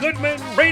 Goodman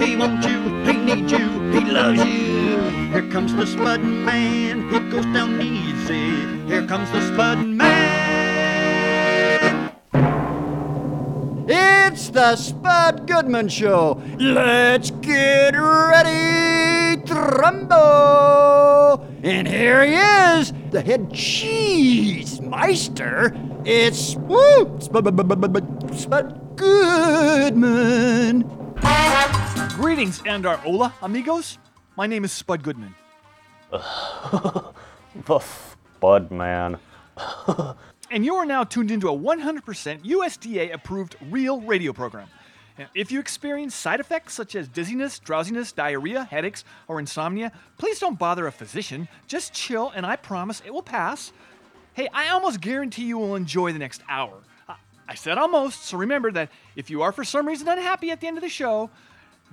he wants you, he needs you, he loves you. Here comes the Spud Man, he goes down easy, here comes the Spud Man. It's the Spud Goodman Show, let's get ready. Trumbo! And here he is, the head cheese meister. It's Spud Goodman. Greetings and our hola, amigos. My name is Spud Goodman. The Spud Man. And you are now tuned into a 100% USDA-approved real radio program. If you experience side effects such as dizziness, drowsiness, diarrhea, headaches, or insomnia, please don't bother a physician. Just chill, and I promise it will pass. Hey, I almost guarantee you will enjoy the next hour. I said almost, so remember that if you are for some reason unhappy at the end of the show,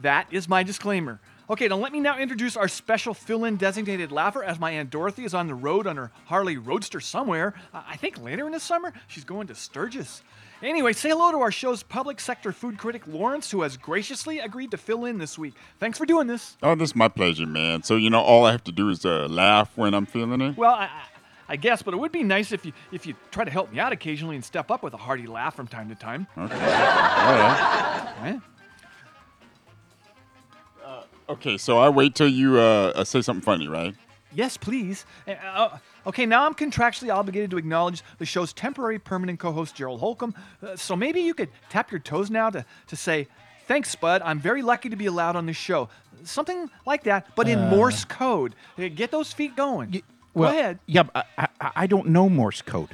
that is my disclaimer. Okay, now let me now introduce our special fill-in designated laugher, as my Aunt Dorothy is on the road on her Harley Roadster somewhere. I think later in the summer, she's going to Sturgis. Anyway, say hello to our show's public sector food critic, Lawrence, who has graciously agreed to fill in this week. Thanks for doing this. Oh, this is my pleasure, man. So, you know, all I have to do is laugh when I'm feeling it? Well, I guess, but it would be nice if you try to help me out occasionally and step up with a hearty laugh from time to time. Okay. All right. All right. Okay, so I wait till you say something funny, right? Yes, please. Okay, now I'm contractually obligated to acknowledge the show's temporary permanent co-host, Gerald Holcomb, so maybe you could tap your toes now to say, thanks, Spud, I'm very lucky to be allowed on this show. Something like that, but in Morse code. Get those feet going. Go ahead. Yeah, but I don't know Morse code.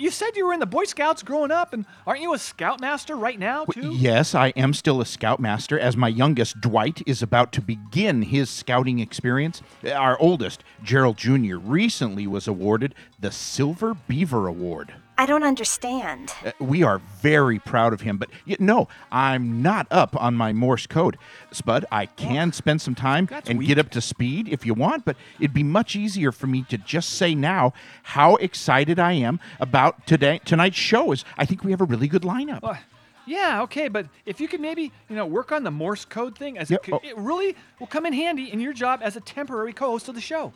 You said you were in the Boy Scouts growing up, and aren't you a Scoutmaster right now, too? Yes, I am still a Scoutmaster, as my youngest, Dwight, is about to begin his Scouting experience. Our oldest, Gerald Jr., recently was awarded the Silver Beaver Award. I don't understand. We are very proud of him, but no, I'm not up on my Morse code. Spud, I can spend some time and get up to speed if you want, but it'd be much easier for me to just say now how excited I am about tonight's show. I think we have a really good lineup. Yeah, okay, but if you could maybe, work on the Morse code thing, it really will come in handy in your job as a temporary co-host of the show.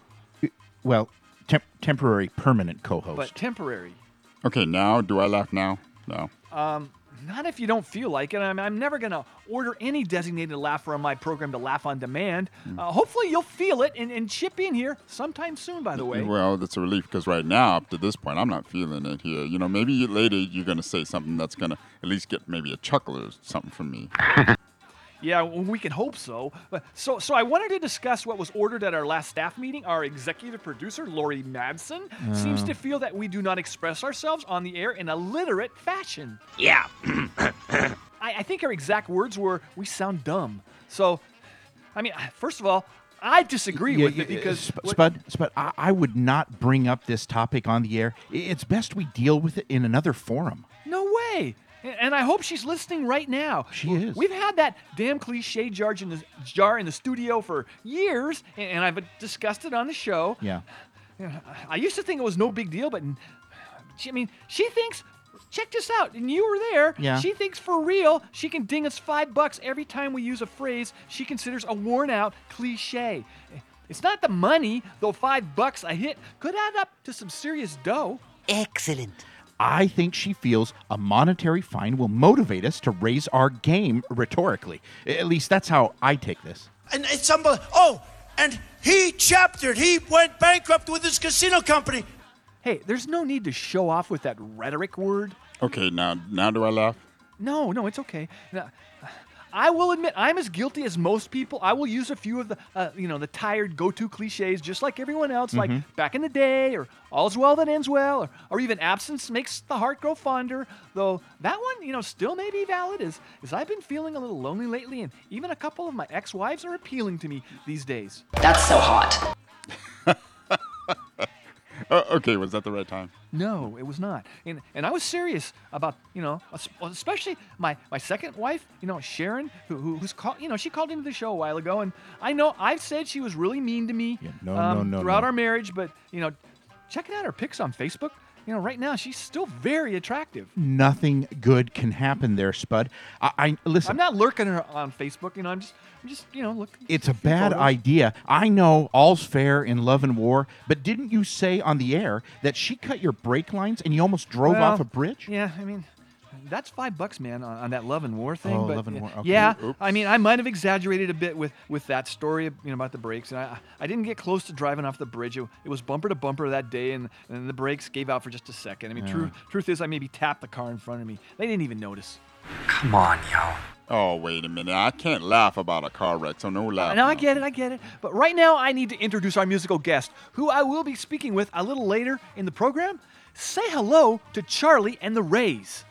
Well, temporary permanent co-host. But temporary. Okay, now, do I laugh now? No. Not if you don't feel like it. I'm never going to order any designated laugher on my program to laugh on demand. Hopefully you'll feel it and chip in here sometime soon, by the way. Well, that's a relief because right now, up to this point, I'm not feeling it here. Maybe later you're going to say something that's going to at least get maybe a chuckle or something from me. Yeah, we can hope so. So I wanted to discuss what was ordered at our last staff meeting. Our executive producer, Lori Madsen, seems to feel that we do not express ourselves on the air in a literate fashion. Yeah. I think her exact words were, we sound dumb. So, first of all, I disagree with it because... Spud, I would not bring up this topic on the air. It's best we deal with it in another forum. No way. And I hope she's listening right now. She is. We've had that damn cliche jar in the studio for years, and I've discussed it on the show. Yeah. I used to think it was no big deal, but she thinks, check this out, and you were there. Yeah. She thinks for real she can ding us $5 every time we use a phrase she considers a worn-out cliche. It's not the money, though $5 a hit could add up to some serious dough. Excellent. I think she feels a monetary fine will motivate us to raise our game rhetorically. At least that's how I take this. And it's unbelievable. Oh, and he chaptered. He went bankrupt with his casino company. Hey, there's no need to show off with that rhetoric word. Okay, now do I laugh? No, it's okay. Now, I will admit, I'm as guilty as most people. I will use a few of the, the tired go-to cliches, just like everyone else, like back in the day, or all's well that ends well, or even absence makes the heart grow fonder. Though that one, still may be valid, as I've been feeling a little lonely lately, and even a couple of my ex-wives are appealing to me these days. That's so hot. Okay, was that the right time? No, it was not. And I was serious about, especially my second wife, Sharon, who's she called into the show a while ago, and I know I've said she was really mean to me throughout our marriage, but, checking out her pics on Facebook, right now she's still very attractive. Nothing good can happen there, Spud. I listen. I'm not lurking her on Facebook, I'm just look. It's a bad idea. I know all's fair in love and war, but didn't you say on the air that she cut your brake lines and you almost drove off a bridge? Yeah, that's $5, man, on that love and war thing. Oh, but love and war. Okay. Yeah, oops. I might have exaggerated a bit with that story, about the brakes, and I didn't get close to driving off the bridge. It was bumper to bumper that day, and the brakes gave out for just a second. Truth is, I maybe tapped the car in front of me. They didn't even notice. Come on, yo. Oh, wait a minute. I can't laugh about a car wreck, so no laughing. No, I get it. But right now, I need to introduce our musical guest, who I will be speaking with a little later in the program. Say hello to Charlie and the Rays.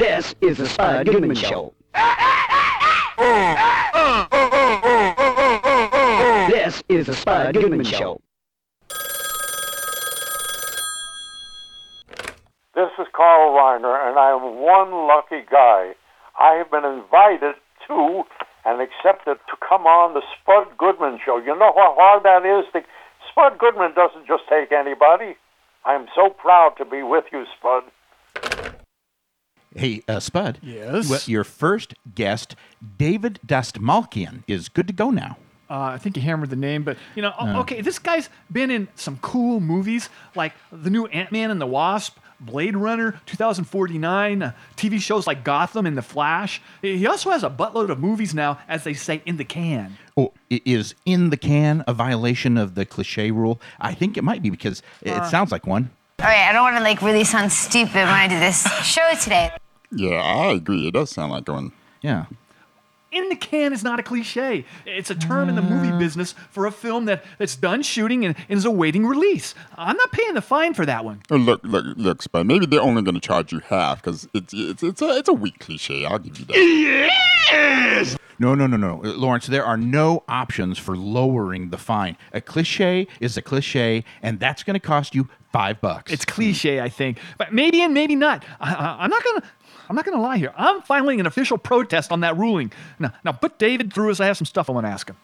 This is the Spud Goodman Show. is the Spud Goodman Show. This is Carl Reiner, and I am one lucky guy. I have been invited to and accepted to come on the Spud Goodman Show. You know how hard that is? Spud Goodman doesn't just take anybody. I'm so proud to be with you, Spud. Hey, Spud. Yes? Well, your first guest, David Dastmalchian, is good to go now. I think you hammered the name, but, you know, okay, this guy's been in some cool movies, like the new Ant-Man and the Wasp, Blade Runner 2049, TV shows like Gotham and The Flash. He also has a buttload of movies now, as they say, in the can. Oh, is in the can a violation of the cliche rule? I think it might be, because it sounds like one. All right, I don't want to, really sound stupid when I do this show today. Yeah, I agree. It does sound like one. Yeah. In the can is not a cliche. It's a term in the movie business for a film that's done shooting and is awaiting release. I'm not paying the fine for that one. Oh, look, Spud. Maybe they're only going to charge you half because it's a weak cliche. I'll give you that. Yes! No, Lawrence, there are no options for lowering the fine. A cliche is a cliche, and that's going to cost you $5. It's cliche, I think, but maybe and maybe not. I'm not gonna lie here. I'm filing an official protest on that ruling. Now put David through as I have some stuff I want to ask him.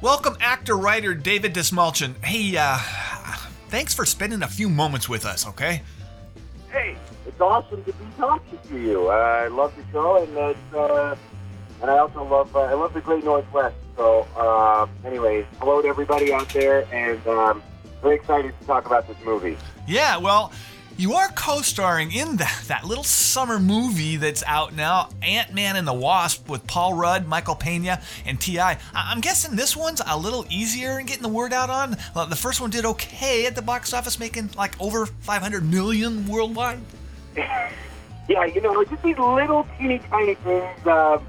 Welcome, actor-writer David Dastmalchian. Hey, thanks for spending a few moments with us. Okay. Hey, it's awesome to be talking to you. I love the show, and I also love the Great Northwest. So, anyways, hello to everybody out there, and very excited to talk about this movie. Yeah, well, you are co-starring in that little summer movie that's out now, Ant-Man and the Wasp, with Paul Rudd, Michael Pena, and T.I. I'm guessing this one's a little easier in getting the word out on. The first one did okay at the box office, making over $500 million worldwide. Yeah, just these little teeny tiny things.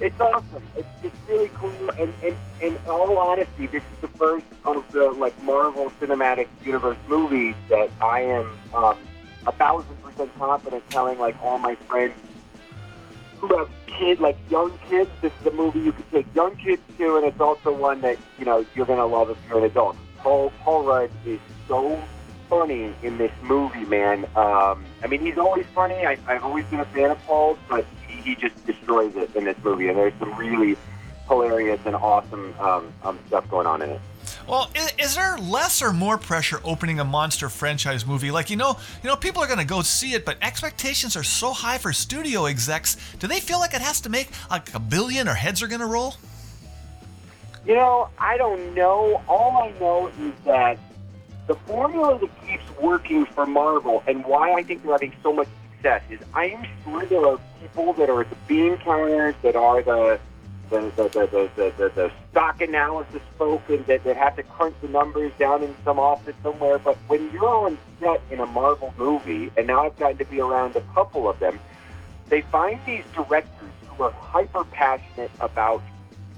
It's awesome. It's really cool. And in all honesty, this is the first of the Marvel Cinematic Universe movies that I am 1,000% confident telling all my friends who have kids, young kids. This is a movie you can take young kids to, and it's also one that you're gonna love if you're an adult. Paul Rudd is so funny in this movie, man. He's always funny. I've always been a fan of Paul's, but he just destroys it in this movie, and there's some really hilarious and awesome stuff going on in it. Well, is there less or more pressure opening a monster franchise movie? People are going to go see it, but expectations are so high for studio execs. Do they feel like it has to make a billion, or heads are going to roll? I don't know. All I know is that the formula that keeps working for Marvel, and why I think they're having so much success, is I am sure there are people that are the bean counters, that are the stock analysis folk, and that have to crunch the numbers down in some office somewhere. But when you're on set in a Marvel movie, and now I've gotten to be around a couple of them, they find these directors who are hyper passionate about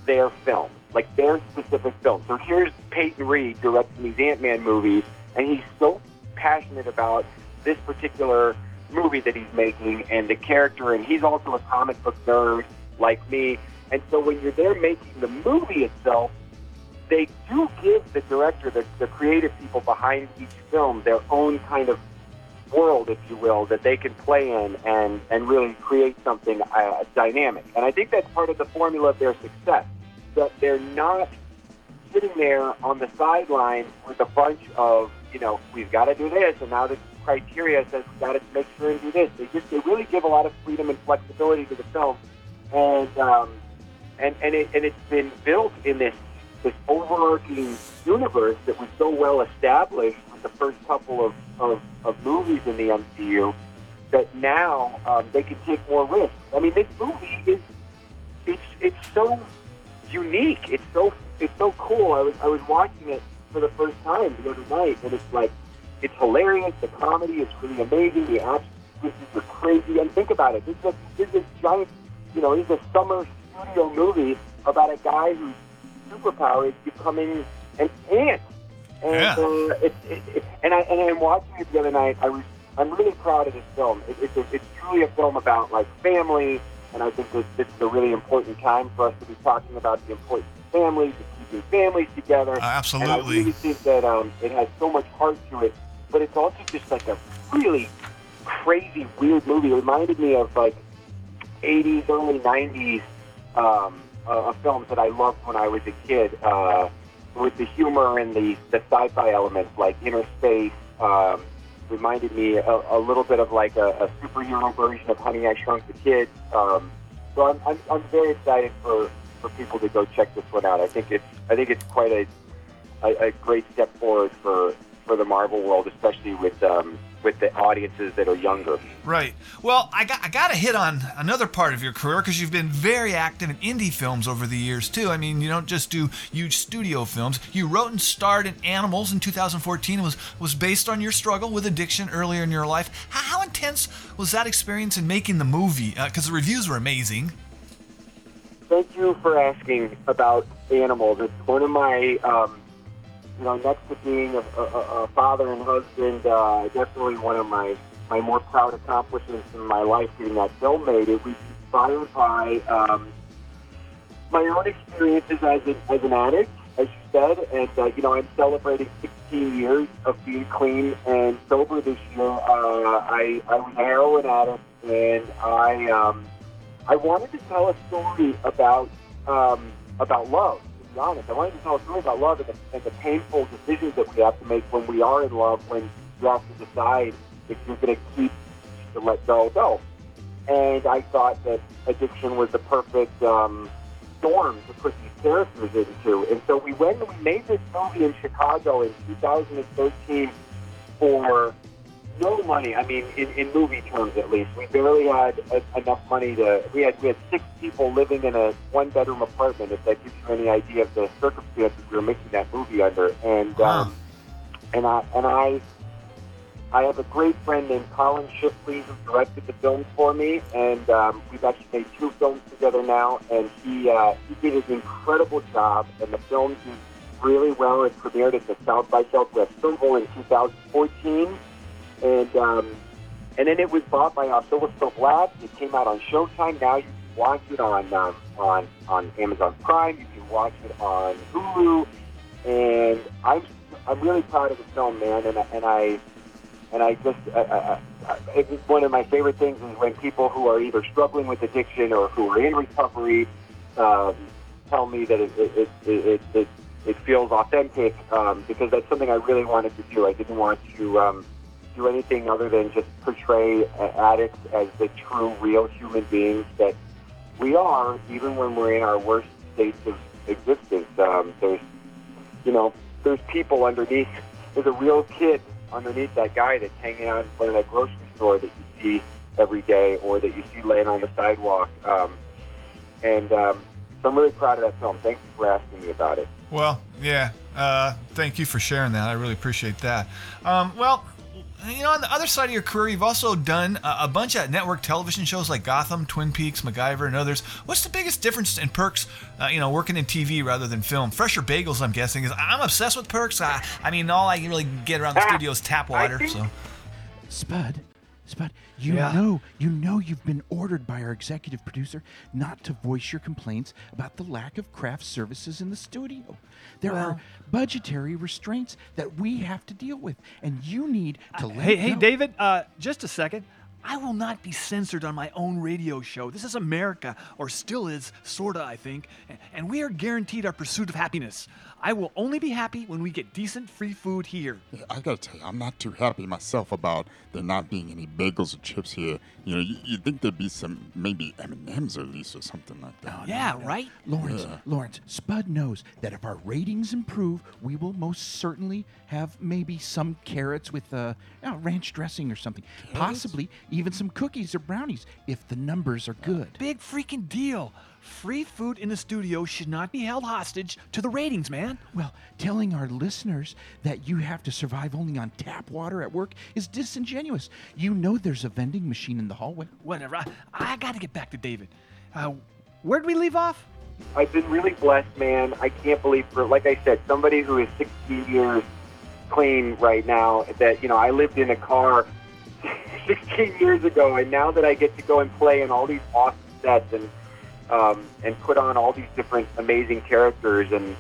their film, their specific film. So here's Peyton Reed directing these Ant-Man movies, and he's so passionate about this particular movie that he's making and the character, and he's also a comic book nerd like me. And so when you're there making the movie itself, they do give the director, the creative people behind each film, their own kind of world, if you will, that they can play in and really create something dynamic. And I think that's part of the formula of their success, that they're not sitting there on the sidelines with a bunch of, we've got to do this, and now this criteria says we got to make sure and do this. They really give a lot of freedom and flexibility to the film, and it's been built in this overarching universe that was so well established with the first couple of movies in the MCU that now they can take more risks. This movie is it's so unique. It's so cool. I was watching it for the first time the other night, and it's it's hilarious. The comedy is really amazing. The action is crazy. And think about it. This is a giant, this is a summer studio movie about a guy whose superpower is becoming an ant. And yeah. I'm watching it the other night. I'm really proud of this film. It's truly a film about family And I think this is a really important time for us to be talking about the importance of family, to keep your family together. Absolutely. And I really think that it has so much heart to it, but it's also just like a really crazy, weird movie. It reminded me of like 80s, early 90s films that I loved when I was a kid, with the humor and the sci-fi elements, like Inner Space. Reminded me a little bit of like a superhero version of Honey, I Shrunk the Kids. So I'm very excited for people to go check this one out. I think it's quite a great step forward for the Marvel world, especially with the audiences that are younger. Right. Well, I got to hit on another part of your career, because you've been very active in indie films over the years, too. I mean, you don't just do huge studio films. You wrote and starred in Animals in 2014. It was based on your struggle with addiction earlier in your life. How intense was that experience in making the movie? Because the reviews were amazing. Thank you for asking about Animals. It's one of my... next to being a father and husband, definitely one of my more proud accomplishments in my life getting that film made. It was inspired by my own experiences as an addict, as you said. And, I'm celebrating 16 years of being clean and sober this year. I was a heroin addict, and I wanted to tell a story about love. Be honest. I wanted to tell a story about love and the painful decisions that we have to make when we are in love, when you have to decide if you're going to keep to let go. And I thought that addiction was the perfect storm to put these characters into. And so we made this movie in Chicago in 2013 for no money. I mean, in movie terms, at least. We barely had enough money to... We had 6 people living in a one-bedroom apartment, if that gives you any idea of the circumstances we were making that movie under. And I have a great friend named Colin Shipley who directed the film for me, and we've actually made 2 films together now, and he did an incredible job, and the film did really well. It premiered at the South by Southwest Film Festival in 2014. And then it was bought by Oscilloscope Labs. It came out on Showtime. Now you can watch it on Amazon Prime. You can watch it on Hulu. And I'm really proud of the film, man. And I was one of my favorite things is when people who are either struggling with addiction or who are in recovery tell me that it feels authentic, because that's something I really wanted to do. I didn't want to do anything other than just portray addicts as the true, real human beings that we are, even when we're in our worst states of existence. There's people underneath. There's a real kid underneath that guy that's hanging out in front of that grocery store that you see every day, or that you see laying on the sidewalk. So I'm really proud of that film. Thank you for asking me about it. Well, yeah. Thank you for sharing that. I really appreciate that. On the other side of your career, you've also done a bunch of network television shows like Gotham, Twin Peaks, MacGyver, and others. What's the biggest difference in perks, working in TV rather than film? Fresher bagels, I'm guessing. I'm obsessed with perks. All I can really get around the studio is tap water. So, Spud, you know you've been ordered by our executive producer not to voice your complaints about the lack of craft services in the studio. There are budgetary restraints that we have to deal with, and you need to let Hey, know. David, just a second. I will not be censored on my own radio show. This is America, or still is, sorta, I think, and we are guaranteed our pursuit of happiness. I will only be happy when we get decent free food here. I gotta tell you, I'm not too happy myself about there not being any bagels or chips here. You'd think there'd be some, maybe M&M's or at least, or something like that. Yeah, right? Lawrence, Spud knows that if our ratings improve, we will most certainly have maybe some carrots with ranch dressing or something. Carrots? Possibly even some cookies or brownies, if the numbers are good. Big freaking deal. Free food in the studio should not be held hostage to the ratings, man. Well, telling our listeners that you have to survive only on tap water at work is disingenuous. You know there's a vending machine in the hallway. Whatever. I got to get back to David. Where'd we leave off? I've been really blessed, man. I can't believe, like I said, somebody who is 16 years clean right now, that, I lived in a car 16 years ago, and now that I get to go and play in all these awesome success and put on all these different amazing characters. And,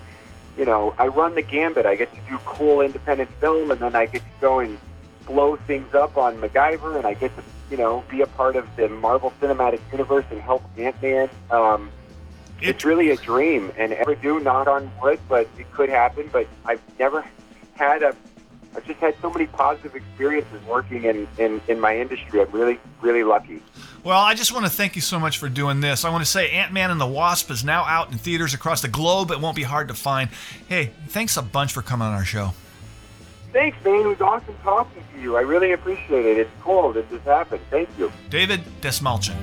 you know, I run the gambit. I get to do cool independent film, and then I get to go and blow things up on MacGyver, and I get to, you know, be a part of the Marvel Cinematic Universe and help Ant-Man. It's really a dream, and ever do, knock on wood, but it could happen. But I've never had a... I've just had so many positive experiences working in my industry. I'm really, really lucky. Well, I just want to thank you so much for doing this. I want to say Ant-Man and the Wasp is now out in theaters across the globe. It won't be hard to find. Hey, thanks a bunch for coming on our show. Thanks, man. It was awesome talking to you. I really appreciate it. It's cool that this happened. Thank you. David Dastmalchian.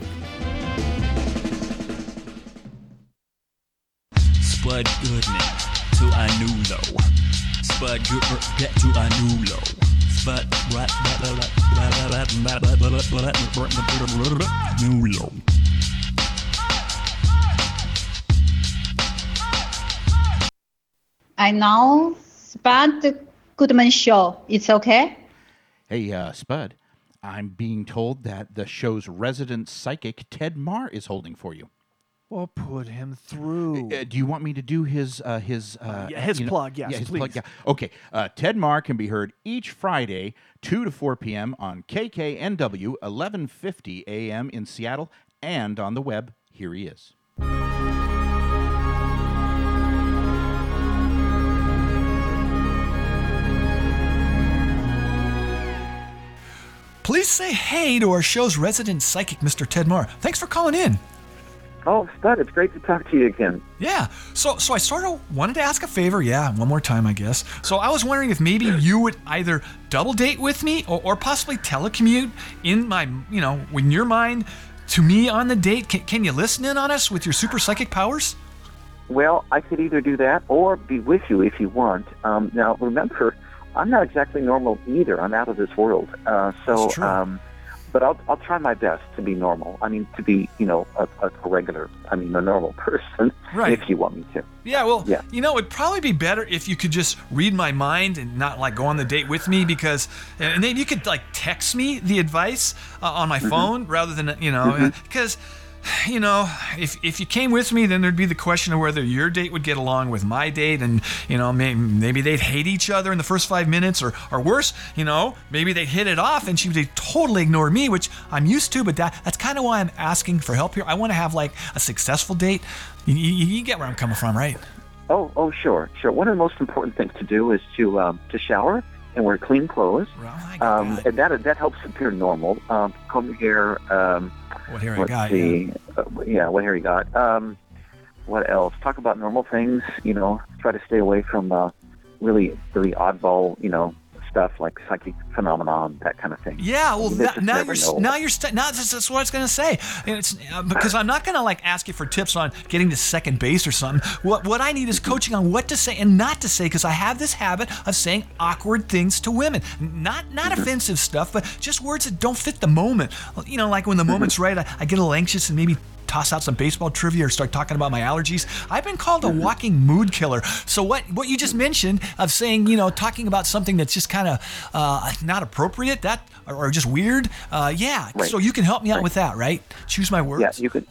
Spud Goodman to Anulo. Spud Goodman, get to a new low. Spud, new low. I know Spud Goodman show. It's okay. Hey, Spud, I'm being told that the show's resident psychic Ted Mahr is holding for you. Well, put him through. Do you want me to do his plug? Yeah. Okay. Ted Mahr can be heard each Friday, 2 to 4 p.m. on KKNW, 1150 a.m. in Seattle, and on the web. Here he is. Please say hey to our show's resident psychic, Mr. Ted Mahr. Thanks for calling in. Oh, Spud, it's great to talk to you again. Yeah, so I sort of wanted to ask a favor, one more time, I guess. So I was wondering if maybe you would either double date with me or possibly telecommute in your mind to me on the date. Can you listen in on us with your super psychic powers? Well, I could either do that or be with you if you want. Now, remember, I'm not exactly normal either. I'm out of this world. That's true. But I'll try my best to be normal. I mean, to be, a regular, a normal person, right, if you want me to. Yeah, well, yeah. It'd probably be better if you could just read my mind and not, go on the date with me because... And then you could, text me the advice on my phone rather than, because... if you came with me, then there'd be the question of whether your date would get along with my date, and maybe they'd hate each other in the first 5 minutes, or worse, maybe they'd hit it off and she'd totally ignore me, which I'm used to. But that's kind of why I'm asking for help here. I want to have a successful date. You get where I'm coming from, right? Oh, sure. One of the most important things to do is to shower and wear clean clothes. And that helps appear normal. Comb hair. What hair I got? Yeah. What hair you got? What else? Talk about normal things. Try to stay away from really, really oddball. Stuff like psychic phenomenon, that kind of thing. Yeah. Well, that's what I was gonna say. It's because I'm not gonna ask you for tips on getting to second base or something. What I need is coaching on what to say and not to say, because I have this habit of saying awkward things to women. Not offensive stuff, but just words that don't fit the moment. When the moment's right, I get a little anxious and maybe toss out some baseball trivia or start talking about my allergies. I've been called a walking mood killer. So what you just mentioned of saying, talking about something that's just kind of not appropriate, that or just weird. Right. So you can help me out with that, right? Choose my words. You can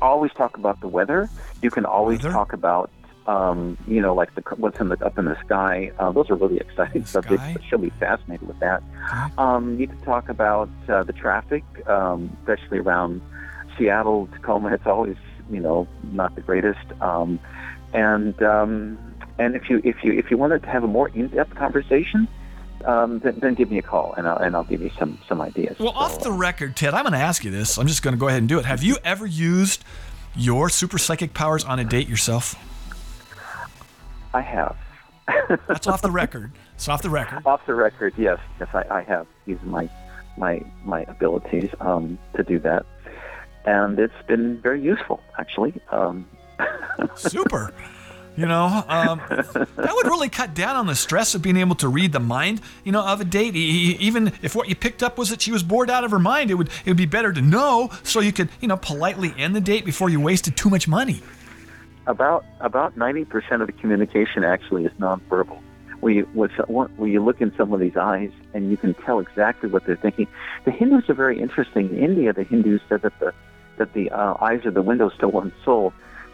always talk about the weather. You can always talk about what's up in the sky. Those are really exciting subjects. But she'll be fascinated with that. Okay. You can talk about the traffic, especially around Seattle, Tacoma. It's always, not the greatest. And if you wanted to have a more in-depth conversation, then give me a call and I'll give you some ideas. Well, off the record, Ted, I'm going to ask you this. I'm just going to go ahead and do it. Have you ever used your super psychic powers on a date yourself? I have. That's off the record. It's off the record. Off the record. Yes. Yes, I have used my abilities to do that. And it's been very useful, actually. Super. That would really cut down on the stress of being able to read the mind, of a date. Even if what you picked up was that she was bored out of her mind, it would be better to know so you could, politely end the date before you wasted too much money. About 90% of the communication actually is nonverbal. Where you look in somebody's eyes and you can tell exactly what they're thinking. The Hindus are very interesting. In India, the Hindus said that the that the eyes of the window still weren't sold.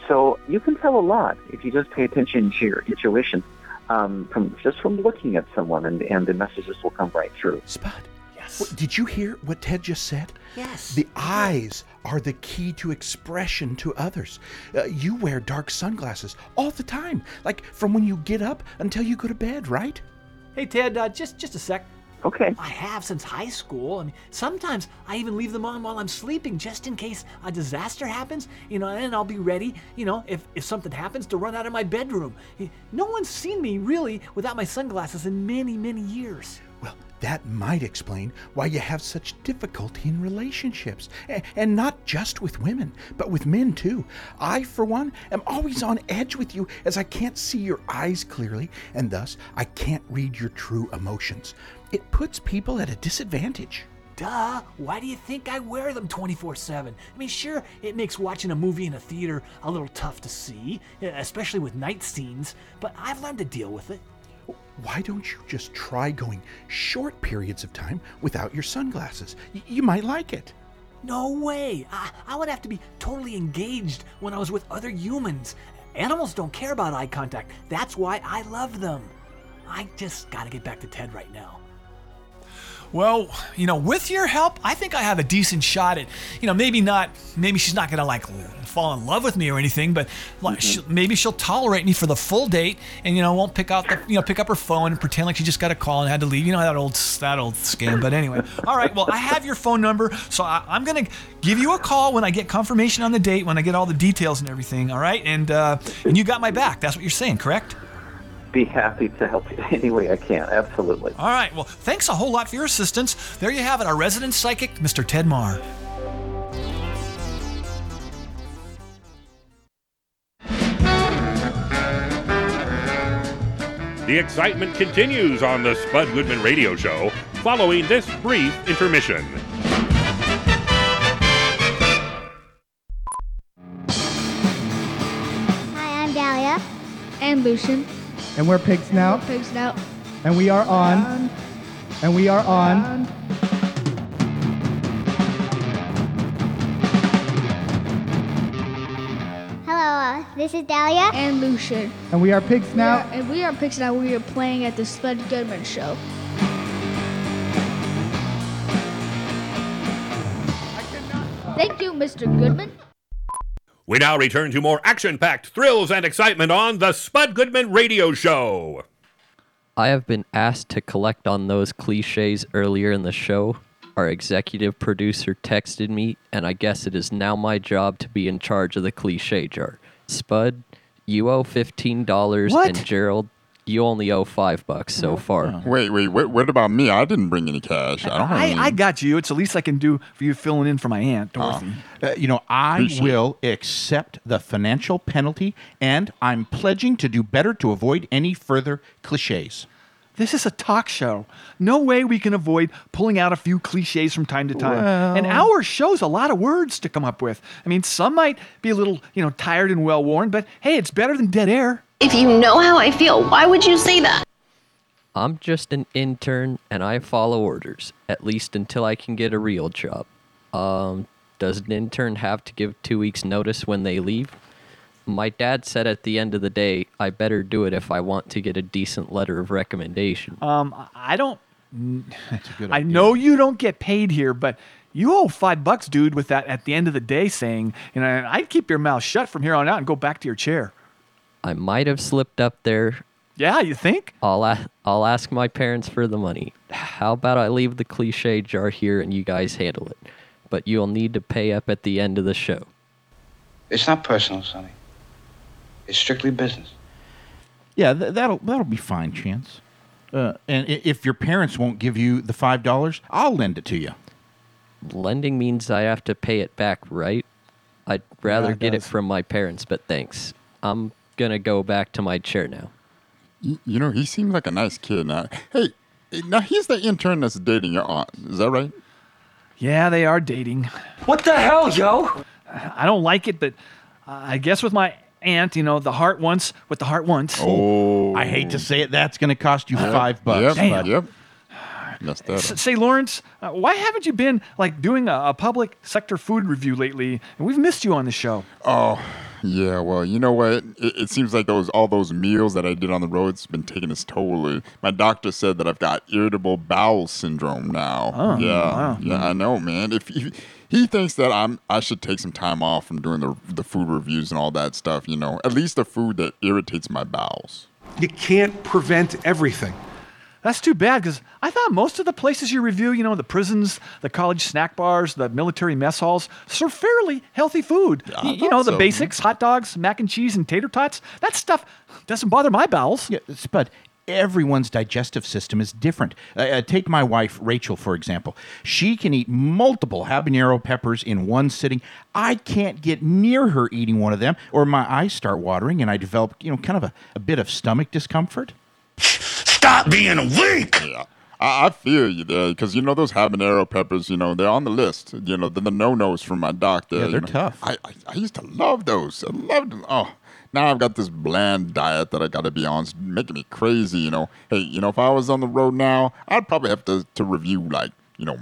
So you can tell a lot if you just pay attention to your intuition from looking at someone, and the messages will come right through. Spud, yes. Did you hear what Ted just said? Yes. The eyes are the key to expression to others. You wear dark sunglasses all the time, like from when you get up until you go to bed, right? Hey, Ted, just a sec. Okay. I have since high school. I mean, sometimes I even leave them on while I'm sleeping just in case a disaster happens, and I'll be ready, if something happens, to run out of my bedroom. No one's seen me really without my sunglasses in many, many years. Well, that might explain why you have such difficulty in relationships, and not just with women, but with men too. I, for one, am always on edge with you, as I can't see your eyes clearly, and thus I can't read your true emotions. It puts people at a disadvantage. Duh, why do you think I wear them 24/7? I mean, sure, it makes watching a movie in a theater a little tough to see, especially with night scenes, but I've learned to deal with it. Why don't you just try going short periods of time without your sunglasses? You might like it. No way. I would have to be totally engaged when I was with other humans. Animals don't care about eye contact. That's why I love them. I just got to get back to Ted right now. Well, with your help, I think I have a decent shot at, maybe she's not going to fall in love with me or anything, but maybe she'll tolerate me for the full date and, won't pick up her phone and pretend like she just got a call and had to leave, that old scam. But anyway, all right, well, I have your phone number, so I'm going to give you a call when I get confirmation on the date, when I get all the details and everything, all right? And you got my back. That's what you're saying, correct? Be happy to help you any way I can, absolutely. All right, well, thanks a whole lot for your assistance. There you have it, our resident psychic, Mr. Ted Mahr. The excitement continues on the Spud Goodman Radio Show following this brief intermission. Hi, I'm Dahlia. And Lucian. And we're Pig Snout. And we are on. And we are on. Hello, this is Dahlia. And Lucian. And we are Pig Snout. And we are Pig Snout. We are playing at the Spud Goodman Show. Thank you, Mr. Goodman. We now return to more action-packed thrills and excitement on the Spud Goodman Radio Show. I have been asked to collect on those cliches earlier in the show. Our executive producer texted me, and I guess it is now my job to be in charge of the cliche jar. Spud, you owe $15, what? And Gerald, you only owe $5 so far. Wait, what about me? I didn't bring any cash. I don't have any. I got you. It's the least I can do for you filling in for my Aunt Dorothy. I will accept the financial penalty, and I'm pledging to do better to avoid any further cliches. This is a talk show. No way we can avoid pulling out a few cliches from time to time. Well, and our show's a lot of words to come up with. I mean, some might be a little, tired and well-worn, but hey, it's better than dead air. If you know how I feel, why would you say that? I'm just an intern, and I follow orders, at least until I can get a real job. Does an intern have to give 2 weeks' notice when they leave? My dad said at the end of the day, I better do it if I want to get a decent letter of recommendation. I don't... That's a good idea. I know you don't get paid here, but... You owe $5, dude, with that at the end of the day saying, and I'd keep your mouth shut from here on out and go back to your chair. I might have slipped up there. Yeah, you think? I'll ask my parents for the money. How about I leave the cliche jar here and you guys handle it? But you'll need to pay up at the end of the show. It's not personal, Sonny. It's strictly business. Yeah, that'll be fine, Chance. And if your parents won't give you the $5, I'll lend it to you. Lending means I have to pay it back, right? I'd rather get it from my parents, but thanks. I'm going to go back to my chair now. He seemed like a nice kid. Now. Hey, now he's the intern that's dating your aunt. Is that right? Yeah, they are dating. What the hell, yo? I don't like it, but I guess with my aunt, the heart wants what the heart wants. Oh. I hate to say it. That's going to cost you $5. Yep, Damn. Yep. That's that. Say, Lawrence, why haven't you been like doing a public sector food review lately? And we've missed you on the show. Oh, yeah. Well, you know what? It seems like all those meals that I did on the road's been taking its toll. My doctor said that I've got irritable bowel syndrome now. Oh, yeah, wow. Yeah, I know, man. He thinks that I should take some time off from doing the food reviews and all that stuff. You know, at least the food that irritates my bowels. You can't prevent everything. That's too bad, because I thought most of the places you review, you know, the prisons, the college snack bars, the military mess halls, serve fairly healthy food. Yeah, the basics, hot dogs, mac and cheese, and tater tots. That stuff doesn't bother my bowels. Yeah, but everyone's digestive system is different. Take my wife, Rachel, for example. She can eat multiple habanero peppers in one sitting. I can't get near her eating one of them, or my eyes start watering, and I develop, kind of a bit of stomach discomfort. Stop being a weak. Yeah, I feel you there, because those habanero peppers, they're on the list. They're the no-nos from my doctor. Yeah, they're tough. I used to love those. I loved them. Oh, now I've got this bland diet that I got to be on. It's making me crazy. Hey, if I was on the road now, I'd probably have to review like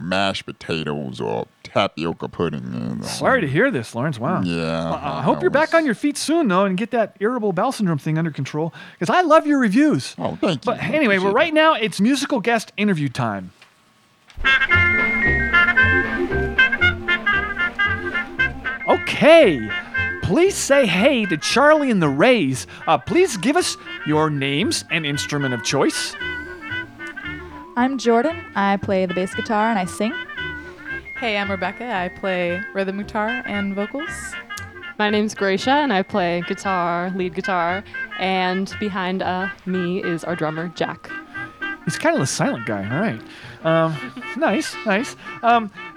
mashed potatoes or tapioca pudding. Sorry to hear this, Lawrence. Wow. Yeah. I hope you're back on your feet soon, though, and get that irritable bowel syndrome thing under control, because I love your reviews. Oh, thank you. But anyway, well, right now, it's musical guest interview time. Okay. Please say hey to Charlie and the Rays. Please give us your names and instrument of choice. I'm Jordan. I play the bass guitar and I sing. Hey, I'm Rebecca. I play rhythm guitar and vocals. My name's Gracia, and I play guitar, lead guitar, and behind me is our drummer, Jack. He's kind of a silent guy, all right. Nice.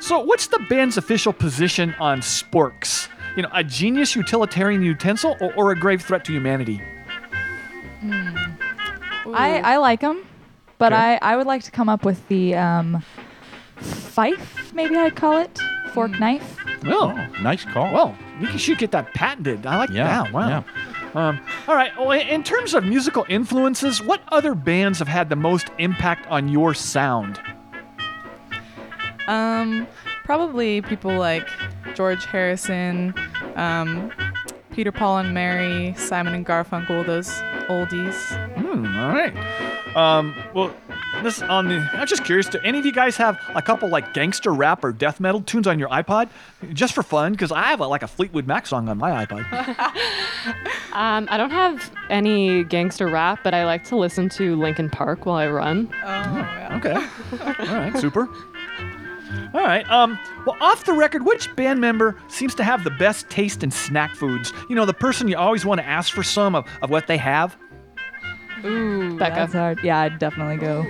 So what's the band's official position on sporks? A genius utilitarian utensil or a grave threat to humanity? I like them, but okay. I would like to come up with the... fife, maybe I'd call it. Fork, knife. Oh, nice call. Well, you should get that patented. I like that. Wow. Yeah. All right. Well, in terms of musical influences, what other bands have had the most impact on your sound? Probably people like George Harrison, Peter, Paul, and Mary, Simon and Garfunkel, those oldies. All right. Well... I'm just curious, do any of you guys have a couple like gangster rap or death metal tunes on your iPod? Just for fun, because I have a Fleetwood Mac song on my iPod. I don't have any gangster rap, but I like to listen to Linkin Park while I run. Oh, yeah. Okay. All right, super. All right. Well, off the record, which band member seems to have the best taste in snack foods? The person you always want to ask for some of what they have? Ooh, that's hard. Yeah, I'd definitely go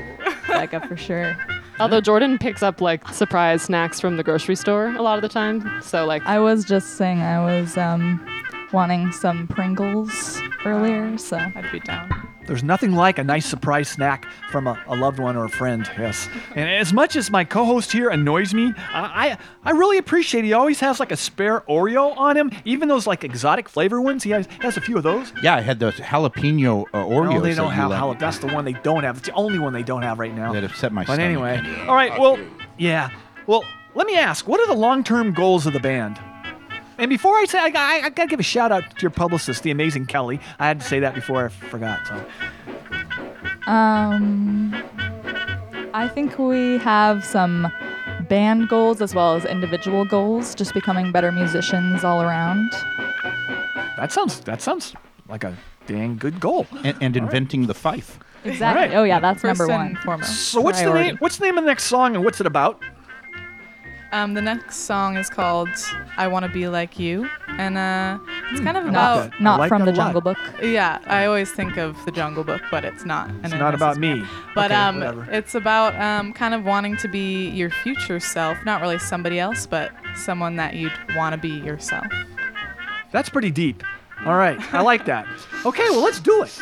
Becca for sure. Although Jordan picks up surprise snacks from the grocery store a lot of the time, so I was just saying I was wanting some Pringles earlier, so I'd be down. There's nothing like a nice surprise snack from a loved one or a friend. Yes. And as much as my co-host here annoys me, I really appreciate he always has a spare Oreo on him, even those exotic flavor ones. He has a few of those. Yeah, I had those jalapeno Oreos. No, they don't have jalapeno. That's the one they don't have. It's the only one they don't have right now. That upset my stomach. But anyway, all right. Well, yeah. Well, let me ask, what are the long-term goals of the band? And before I say, I got to give a shout out to your publicist, the amazing Kelly. I had to say that before I forgot. So. I think we have some band goals as well as individual goals, just becoming better musicians all around. That sounds like a dang good goal. And inventing the fife. Exactly. Right. Oh yeah, that's first number one. Foremost. So what's the name of the next song and what's it about? The next song is called I Want to Be Like You, and it's kind of about... Not from the Jungle Book. Yeah, I always think of the Jungle Book, but it's not. It's not about me. But it's about kind of wanting to be your future self, not really somebody else, but someone that you'd want to be yourself. That's pretty deep. All right, I like that. Okay, well, let's do it.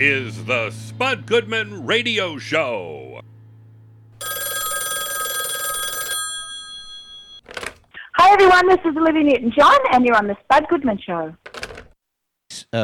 is the Spud Goodman Radio Show. Hi everyone, this is Olivia Newton-John, and you're on the Spud Goodman Show.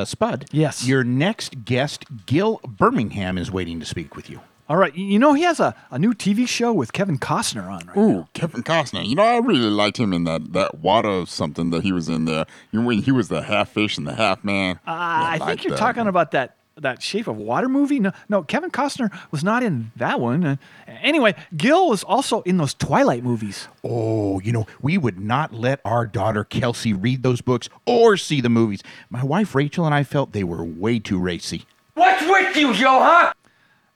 Spud, yes. Your next guest, Gil Birmingham, is waiting to speak with you. All right, you know, he has a new TV show with Kevin Costner on right now. Kevin Costner. You know, I really liked him in that water something that he was in there. You know, when he was the half fish and the half man. I think you're talking about that Shape of Water movie. No, Kevin Costner was not in that one. Anyway, Gil was also in those Twilight movies. Oh, you know, we would not let our daughter Kelsey read those books or see the movies. My wife Rachel and I felt they were way too racy. What's with you, Joe, huh?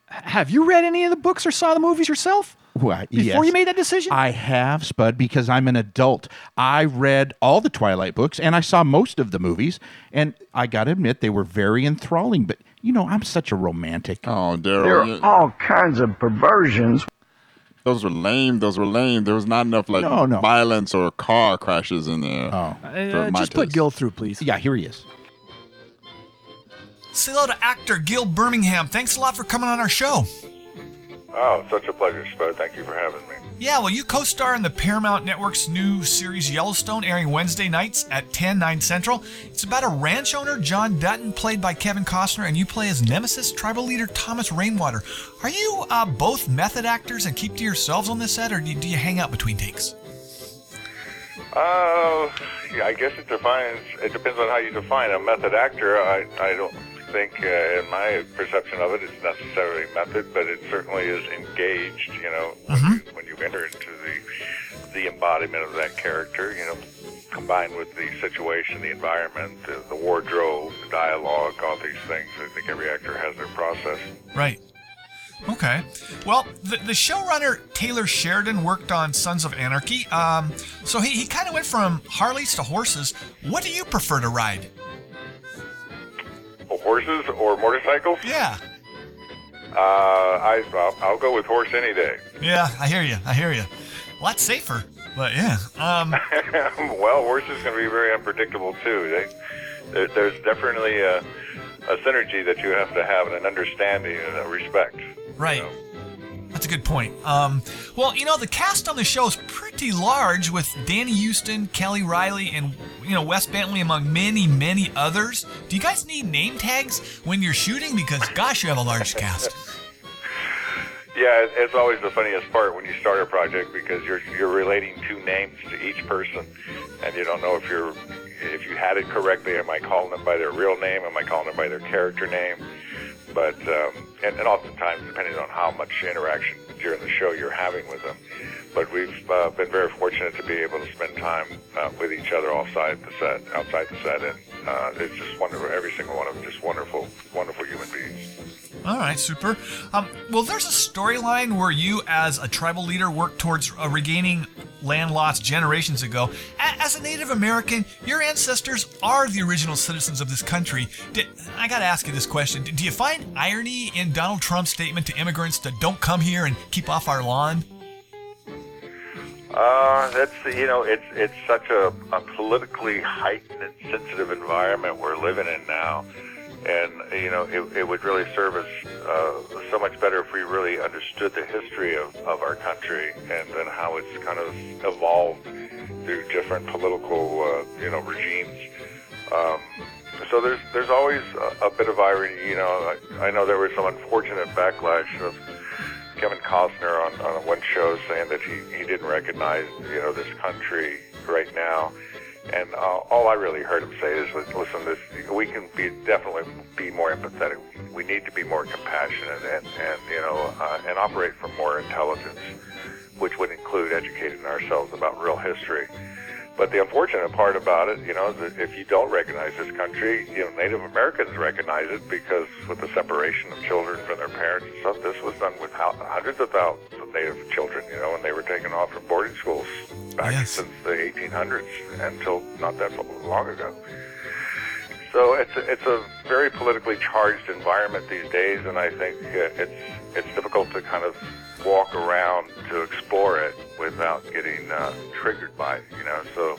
Have you read any of the books or saw the movies yourself? Well, before you made that decision? I have, Spud, because I'm an adult. I read all the Twilight books, and I saw most of the movies, and I gotta admit, they were very enthralling, but, you know, I'm such a romantic. Oh, Daryl. There are all kinds of perversions. Those were lame. There was not enough, violence or car crashes in there. Oh. Just put Gil through, please. Yeah, here he is. Say hello to actor Gil Birmingham. Thanks a lot for coming on our show. Oh, such a pleasure, Spud. Thank you for having me. Yeah, well, you co-star in the Paramount Network's new series Yellowstone, airing Wednesday nights at 10, 9 Central. It's about a ranch owner, John Dutton, played by Kevin Costner, and you play his nemesis, tribal leader Thomas Rainwater. Are you both method actors and keep to yourselves on this set, or do you hang out between takes? Yeah, I guess it depends on how you define a method actor. I don't... I think in my perception of it, it's necessarily method, but it certainly is engaged, you know, when you enter into the embodiment of that character, you know, combined with the situation, the environment, the wardrobe, the dialogue, all these things. I think every actor has their process. Right. Okay. Well, the showrunner Taylor Sheridan worked on Sons of Anarchy, so he kind of went from Harleys to horses. What do you prefer to ride? Horses or motorcycles? Yeah. I'll go with horse any day. Yeah, I hear you. A lot safer, but yeah. Well, horses can be very unpredictable too. There's definitely a synergy that you have to have and an understanding and a respect. Right. You know? That's a good point. Well, you know, the cast on the show is pretty large with Danny Houston, Kelly Riley, and, you know, Wes Bentley, among many, many others. Do you guys need name tags when you're shooting? Because, gosh, you have a large cast. Yeah, it's always the funniest part when you start a project because you're relating two names to each person, and you don't know if you had it correctly. Am I calling them by their real name? Am I calling them by their character name? But and oftentimes, depending on how much interaction during the show you're having with them, but we've been very fortunate to be able to spend time with each other outside the set, and it's just wonderful. Every single one of them, just wonderful, wonderful human beings. All right, super. Well, there's a storyline where you, as a tribal leader, work towards regaining land lost generations ago. As a Native American, your ancestors are the original citizens of this country. I got to ask you this question. Do you find irony in Donald Trump's statement to immigrants to don't come here and keep off our lawn? That's, you know, it's such a politically heightened and sensitive environment we're living in now. And, you know, it would really serve us so much better if we really understood the history of our country and then how it's kind of evolved through different political, regimes. So there's always a bit of irony. You know, I know there was some unfortunate backlash of Kevin Costner on one show saying that he didn't recognize, you know, this country right now. And all I really heard him say is, listen, we can definitely be more empathetic. We need to be more compassionate and operate from more intelligence, which would include educating ourselves about real history. But the unfortunate part about it, you know, is that if you don't recognize this country, you know, Native Americans recognize it because with the separation of children from their parents and stuff, this was done with hundreds of thousands of Native children, you know, and they were taken off from boarding schools back since the 1800s until not that long ago. So it's a very politically charged environment these days, and I think it's difficult to kind of walk around to explore it without getting triggered by it, you know. So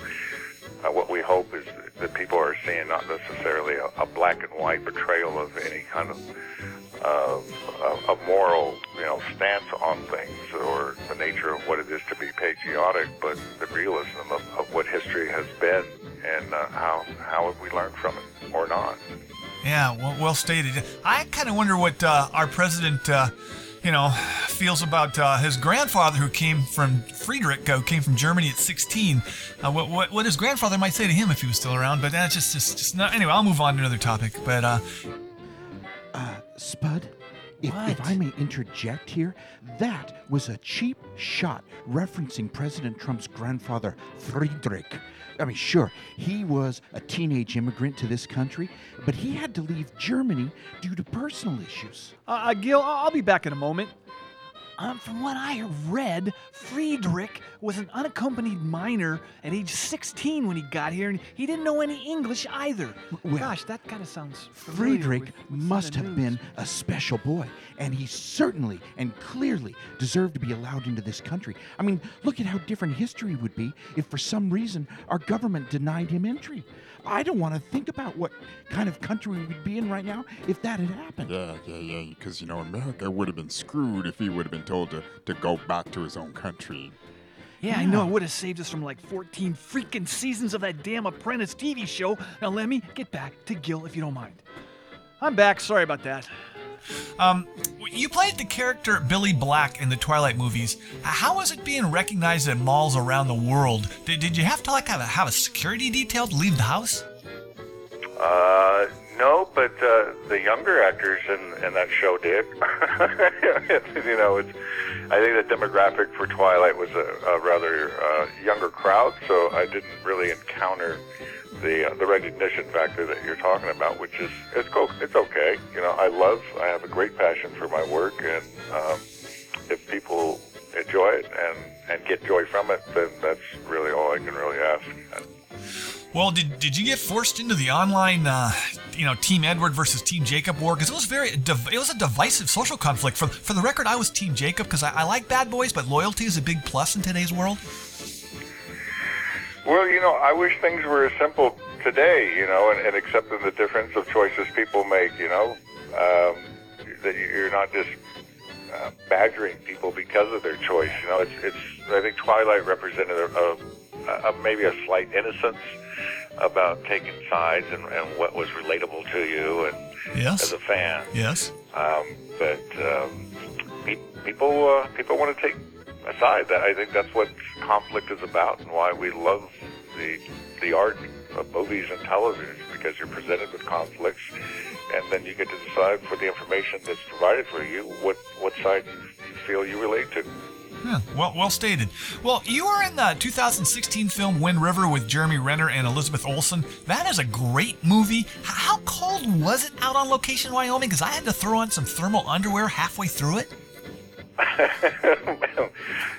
what we hope is that people are seeing not necessarily a black and white portrayal of any kind of a moral, stance on things or the nature of what it is to be patriotic, but the realism of what history has been and how have we learned from it or not. Yeah, well stated. I kind of wonder what our president, feels about his grandfather who came from Friedrich, came from Germany at 16. What his grandfather might say to him if he was still around, but that's just not. Anyway, I'll move on to another topic. But Spud, if I may interject here, that was a cheap shot referencing President Trump's grandfather, Friedrich. I mean, sure, he was a teenage immigrant to this country, but he had to leave Germany due to personal issues. Gil, I'll be back in a moment. From what I read, Friedrich was an unaccompanied minor at age 16 when he got here, and he didn't know any English either. Well, gosh, that kind of sounds familiar. Friedrich must have been a special boy, and he certainly and clearly deserved to be allowed into this country. I mean, look at how different history would be if for some reason our government denied him entry. I don't want to think about what kind of country we would be in right now if that had happened. Yeah, because, America would have been screwed if he would have been told to go back to his own country. Yeah, I know. It would have saved us from 14 freaking seasons of that damn Apprentice TV show. Now let me get back to Gil, if you don't mind. I'm back. Sorry about that. You played the character Billy Black in the Twilight movies. How is it being recognized at malls around the world? Did you have to have a security detail to leave the house? No, but the younger actors in that show did. I think the demographic for Twilight was a rather younger crowd, so I didn't really encounter the recognition factor that you're talking about, which is it's cool, it's okay. I have a great passion for my work, and if people enjoy it and get joy from it, then that's really all I can really ask. Well, did you get forced into the online, Team Edward versus Team Jacob war? Because it was a divisive social conflict. For the record, I was Team Jacob because I like bad boys, but loyalty is a big plus in today's world. Well, I wish things were as simple today, and accepting the difference of choices people make, that you're not just badgering people because of their choice. I think Twilight represented maybe a slight innocence about taking sides and what was relatable to you and yes. As a fan. Yes. People want to take aside that. I think that's what conflict is about and why we love the art of movies and television, because you're presented with conflicts and then you get to decide for the information that's provided for you what side you feel you relate to. Yeah, well stated. Well, you were in the 2016 film Wind River with Jeremy Renner and Elizabeth Olsen. That is a great movie. How cold was it out on location in Wyoming? Because I had to throw on some thermal underwear halfway through it.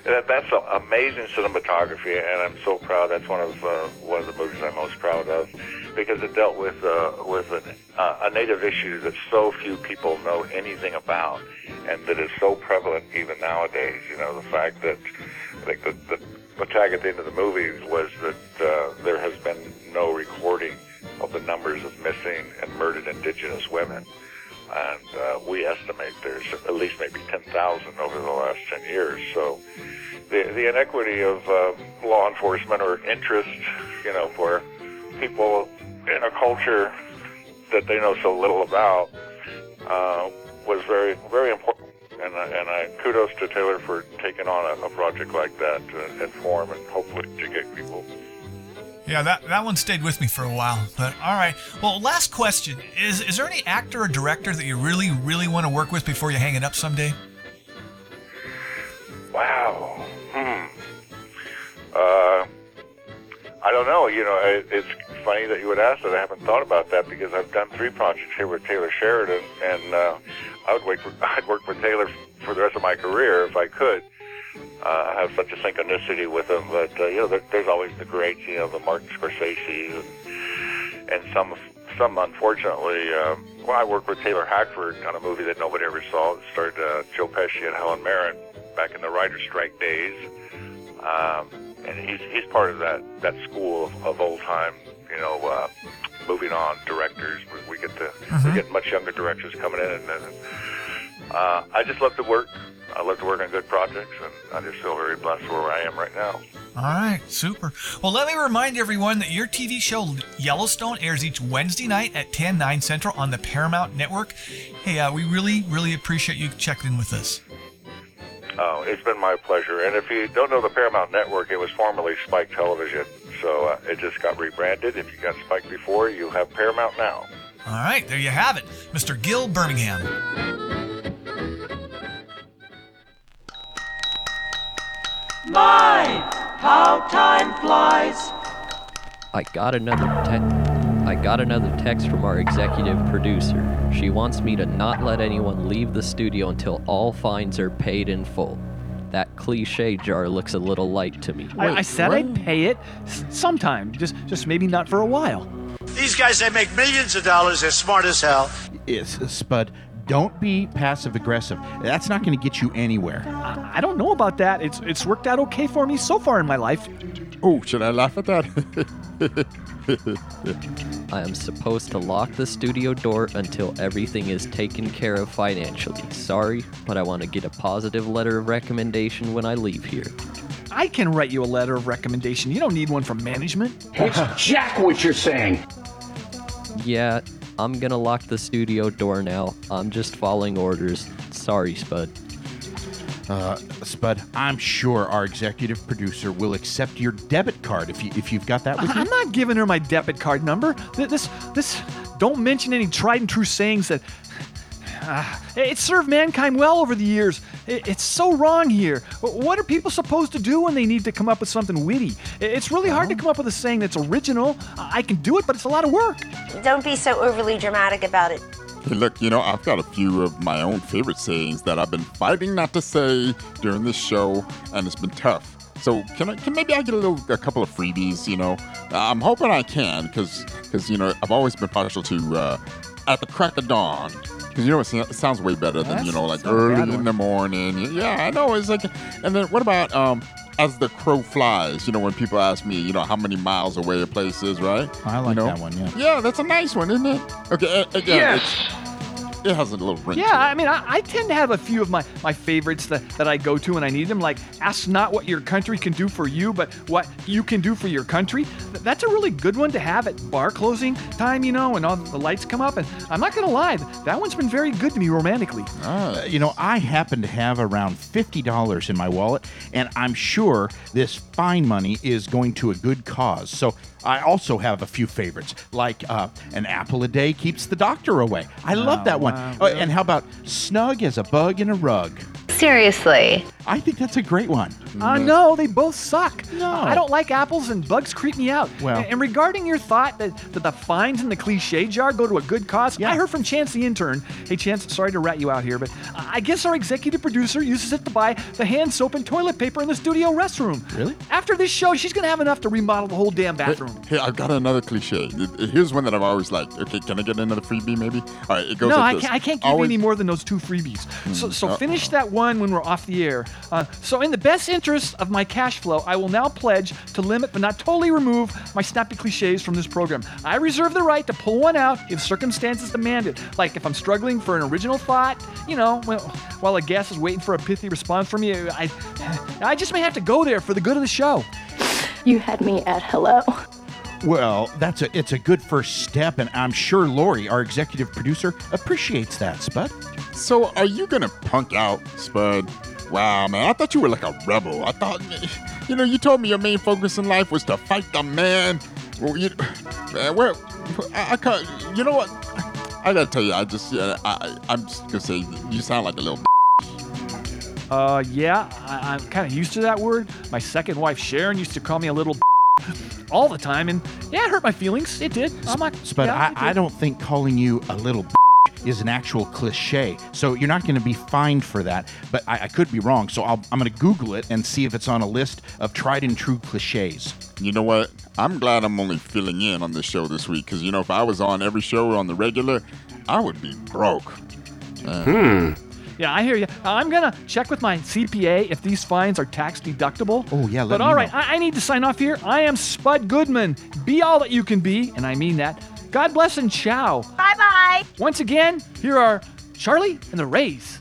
That's amazing cinematography, and I'm so proud. That's one of the movies I'm most proud of, because it dealt with a native issue that so few people know anything about, and that is so prevalent even nowadays. The fact that I think the tag at the end of the movie was that there has been no recording of the numbers of missing and murdered indigenous women. And we estimate there's at least maybe 10,000 over the last 10 years. So the inequity of law enforcement or interest, for people in a culture that they know so little about was very, very important. And I kudos to Taylor for taking on a project like that at form and hopefully to get people. Yeah, that one stayed with me for a while. But all right. Well, last question. Is there any actor or director that you really, really want to work with before you hang it up someday? Wow. I don't know. It's funny that you would ask that. I haven't thought about that because I've done 3 projects here with Taylor Sheridan, and I'd work with Taylor for the rest of my career if I could. I have such a synchronicity with him, but there's always the greats, the Martin Scorsese, and some unfortunately. I worked with Taylor Hackford on a movie that nobody ever saw. It starred Joe Pesci and Helen Mirren back in the writer's strike days. and he's part of that school of old time, moving on directors. We get to we get much younger directors coming in, and I just love to work. I love to work on good projects, and I just feel very blessed where I am right now. All right, super. Well, let me remind everyone that your TV show Yellowstone airs each Wednesday night at 10, 9 Central on the Paramount Network. Hey, we really, really appreciate you checking in with us. Oh, it's been my pleasure. And if you don't know the Paramount Network, it was formerly Spike Television, so it just got rebranded. If you got Spike before, you have Paramount now. All right, there you have it, Mr. Gil Birmingham. My, how time flies. I got another text from our executive producer. She wants me to not let anyone leave the studio until all fines are paid in full. That cliche jar looks a little light to me. I said what? I'd pay it sometime, just maybe not for a while. These guys, they make millions of dollars. They're smart as hell. Yes, Spud. Don't be passive-aggressive. That's not going to get you anywhere. I don't know about that. It's worked out okay for me so far in my life. Oh, should I laugh at that? I am supposed to lock the studio door until everything is taken care of financially. Sorry, but I want to get a positive letter of recommendation when I leave here. I can write you a letter of recommendation. You don't need one from management. It's jack what you're saying. Yeah, I'm gonna lock the studio door now. I'm just following orders. Sorry, Spud. Spud, I'm sure our executive producer will accept your debit card if you've got that with you. I'm not giving her my debit card number. This. Don't mention any tried and true sayings that. It served mankind well over the years. It's so wrong here. What are people supposed to do when they need to come up with something witty? It's really hard to come up with a saying that's original. I can do it, but it's a lot of work. Don't be so overly dramatic about it. Hey, look, I've got a few of my own favorite sayings that I've been fighting not to say during this show, and it's been tough. So can maybe I get a couple of freebies, I'm hoping I can, because I've always been partial to at the crack of dawn. Because it sounds way better than, early in the morning. Yeah, I know. It's like, and then what about as the crow flies? When people ask me, how many miles away a place is, right? I like that one, yeah. Yeah, that's a nice one, isn't it? Okay, it has a little ring. Yeah, I mean, I tend to have a few of my favorites that I go to when I need them. Like, ask not what your country can do for you, but what you can do for your country. That's a really good one to have at bar closing time, and all the lights come up. And I'm not going to lie, that one's been very good to me romantically. I happen to have around $50 in my wallet, and I'm sure this fine money is going to a good cause. So I also have a few favorites, like an apple a day keeps the doctor away. I love that one. Wow. Oh, and how about snug as a bug in a rug? Seriously. I think that's a great one. No, they both suck. No. I don't like apples, and bugs creep me out. Well, and regarding your thought that the fines in the cliche jar go to a good cause, yeah. I heard from Chance the intern. Hey, Chance, sorry to rat you out here, but I guess our executive producer uses it to buy the hand soap and toilet paper in the studio restroom. Really? After this show, she's going to have enough to remodel the whole damn bathroom. Hey, I've got another cliche. Here's one that I've always liked. Okay, can I get another freebie maybe? All right, it goes like this. No, I can't give you any more than those two freebies. So finish that one when we're off the air. So in the best interest of my cash flow, I will now pledge to limit but not totally remove my snappy cliches from this program. I reserve the right to pull one out if circumstances demand it. Like if I'm struggling for an original thought, while a guest is waiting for a pithy response from you, I just may have to go there for the good of the show. You had me at hello. Well, it's a good first step, and I'm sure Lori, our executive producer, appreciates that, Spud. So are you going to punk out, Spud? Wow, man, I thought you were like a rebel. I thought, you told me your main focus in life was to fight the man. Well, I can't, you know what? I got to tell you, I'm just going to say you sound like a little bitch. I'm kind of used to that word. My second wife, Sharon, used to call me a little bitch all the time, and yeah, it hurt my feelings. It did. I don't think calling you a little bitch is an actual cliche, so you're not going to be fined for that, but I could be wrong, so I'm going to Google it and see if it's on a list of tried and true cliches. You know what? I'm glad I'm only filling in on this show this week, because, if I was on every show on the regular, I would be broke. Yeah, I hear you. I'm going to check with my CPA if these fines are tax deductible. Oh, yeah. But all right, I need to sign off here. I am Spud Goodman. Be all that you can be, and I mean that. God bless and ciao. Bye-bye. Once again, here are Charlie and the Rays.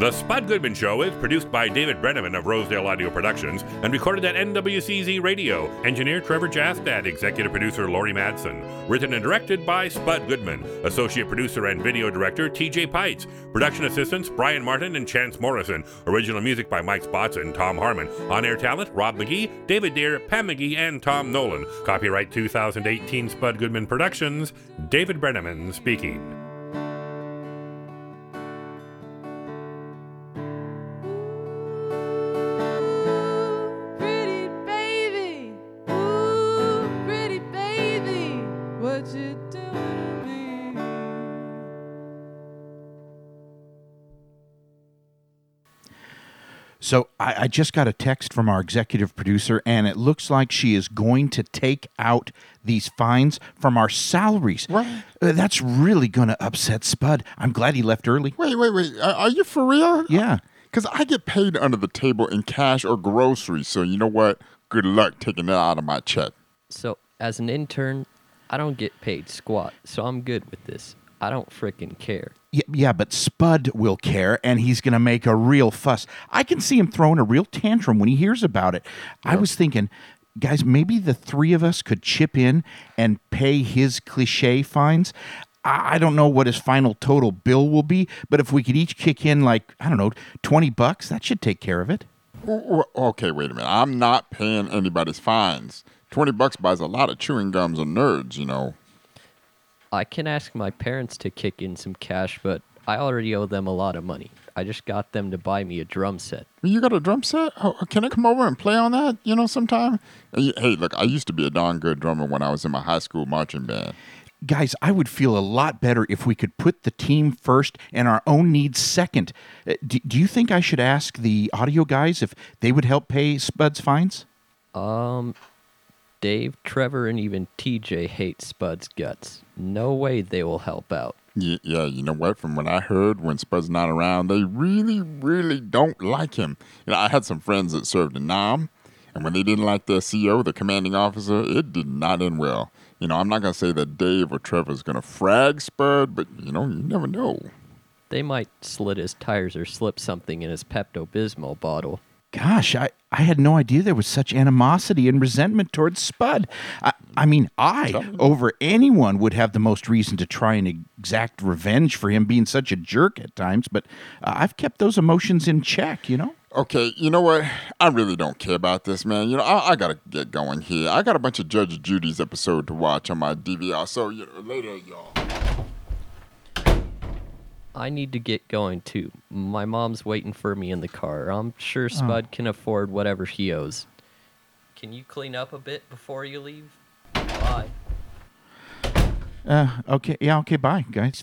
The Spud Goodman Show is produced by David Brenneman of Rosedale Audio Productions and recorded at NWCZ Radio. Engineer Trevor Jastad, executive producer Lori Madsen. Written and directed by Spud Goodman. Associate producer and video director T.J. Pites. Production assistants Brian Martin and Chance Morrison. Original music by Mike Spots and Tom Harmon. On-air talent Rob McGee, David Deere, Pam McGee, and Tom Nolan. Copyright 2018 Spud Goodman Productions. David Brenneman speaking. So I just got a text from our executive producer, and it looks like she is going to take out these fines from our salaries. Right. That's really going to upset Spud. I'm glad he left early. Wait. Are you for real? Yeah. Because I get paid under the table in cash or groceries, so you know what? Good luck taking that out of my check. So as an intern, I don't get paid squat, so I'm good with this. I don't frickin' care. Yeah, but Spud will care, and he's going to make a real fuss. I can see him throwing a real tantrum when he hears about it. Yep. I was thinking, guys, maybe the three of us could chip in and pay his cliche fines. I don't know what his final total bill will be, but if we could each kick in, like, I don't know, $20, that should take care of it. Okay, wait a minute. I'm not paying anybody's fines. $20 buys a lot of chewing gums and nerds, you know. I can ask my parents to kick in some cash, but I already owe them a lot of money. I just got them to buy me a drum set. You got a drum set? Oh, can I come over and play on that, you know, sometime? Hey, look, I used to be a darn good drummer when I was in my high school marching band. Guys, I would feel a lot better if we could put the team first and our own needs second. Do you think I should ask the audio guys if they would help pay Spud's fines? Dave, Trevor, and even TJ hate Spud's guts. No way they will help out. Yeah, you know what? From what I heard, when Spud's not around, they really, really don't like him. You know, I had some friends that served in Nam, and when they didn't like their CO, the commanding officer, it did not end well. You know, I'm not going to say that Dave or Trevor's going to frag Spud, but, you know, you never know. They might slit his tires or slip something in his Pepto-Bismol bottle. Gosh, I had no idea there was such animosity and resentment towards Spud. I mean, over anyone, would have the most reason to try and exact revenge for him being such a jerk at times, but I've kept those emotions in check, you know? Okay, you know what? I really don't care about this, man. You know, I got to get going here. I got a bunch of Judge Judy's episode to watch on my DVR, so you know, later, y'all. I need to get going, too. My mom's waiting for me in the car. I'm sure Spud can afford whatever he owes. Can you clean up a bit before you leave? Bye. Okay, bye, guys.